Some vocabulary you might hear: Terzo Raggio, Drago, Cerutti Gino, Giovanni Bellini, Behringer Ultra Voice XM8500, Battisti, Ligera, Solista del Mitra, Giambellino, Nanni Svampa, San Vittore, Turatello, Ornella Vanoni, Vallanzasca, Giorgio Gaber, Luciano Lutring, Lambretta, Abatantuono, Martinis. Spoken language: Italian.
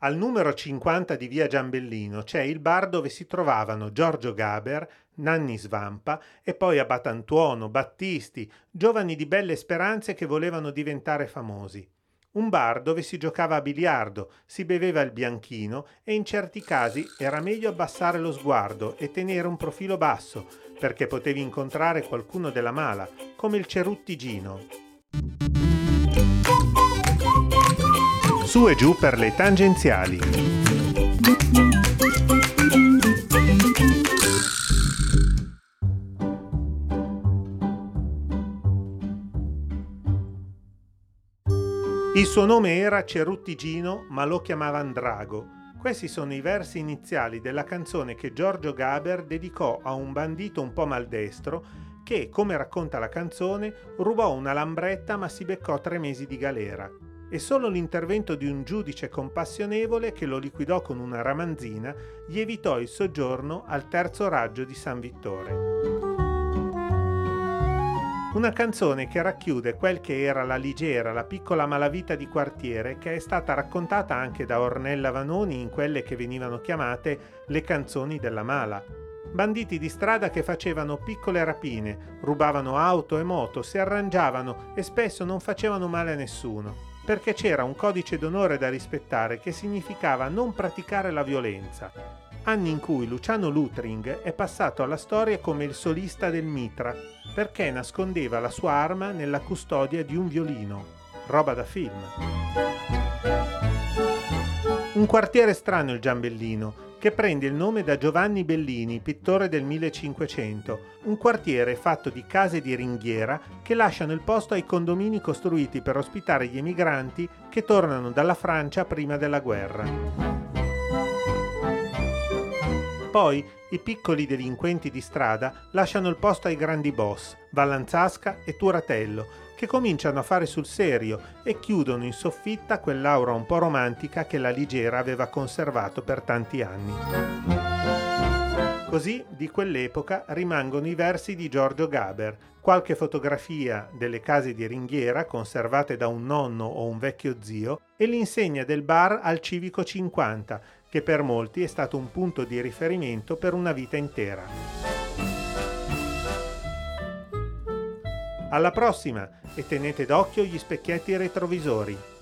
Al numero 50 di via Giambellino c'è il bar dove si trovavano Giorgio Gaber, Nanni Svampa e poi Abatantuono, Battisti, giovani di belle speranze che volevano diventare famosi. Un bar dove si giocava a biliardo, si beveva il bianchino e in certi casi era meglio abbassare lo sguardo e tenere un profilo basso, perché potevi incontrare qualcuno della mala, come il Cerutti Gino. Su e giù per le tangenziali. Il suo nome era Cerutti Gino, ma lo chiamavano Drago. Questi sono i versi iniziali della canzone che Giorgio Gaber dedicò a un bandito un po' maldestro che, come racconta la canzone, rubò una lambretta ma si beccò 3 mesi di galera. E solo l'intervento di un giudice compassionevole che lo liquidò con una ramanzina gli evitò il soggiorno al terzo raggio di San Vittore. Una canzone che racchiude quel che era la Ligera, la piccola malavita di quartiere, che è stata raccontata anche da Ornella Vanoni in quelle che venivano chiamate le canzoni della mala. Banditi di strada che facevano piccole rapine, rubavano auto e moto, si arrangiavano e spesso non facevano male a nessuno, perché c'era un codice d'onore da rispettare che significava non praticare la violenza. Anni in cui Luciano Lutring è passato alla storia come il solista del Mitra, perché nascondeva la sua arma nella custodia di un violino, roba da film. Un quartiere strano il Giambellino, che prende il nome da Giovanni Bellini, pittore del 1500, un quartiere fatto di case di ringhiera che lasciano il posto ai condomini costruiti per ospitare gli emigranti che tornano dalla Francia prima della guerra. Poi i piccoli delinquenti di strada lasciano il posto ai grandi boss, Vallanzasca e Turatello, che cominciano a fare sul serio e chiudono in soffitta quell'aura un po' romantica che la Ligera aveva conservato per tanti anni. Così, di quell'epoca, rimangono i versi di Giorgio Gaber, qualche fotografia delle case di ringhiera conservate da un nonno o un vecchio zio e l'insegna del bar al civico 50, che per molti è stato un punto di riferimento per una vita intera. Alla prossima e tenete d'occhio gli specchietti retrovisori.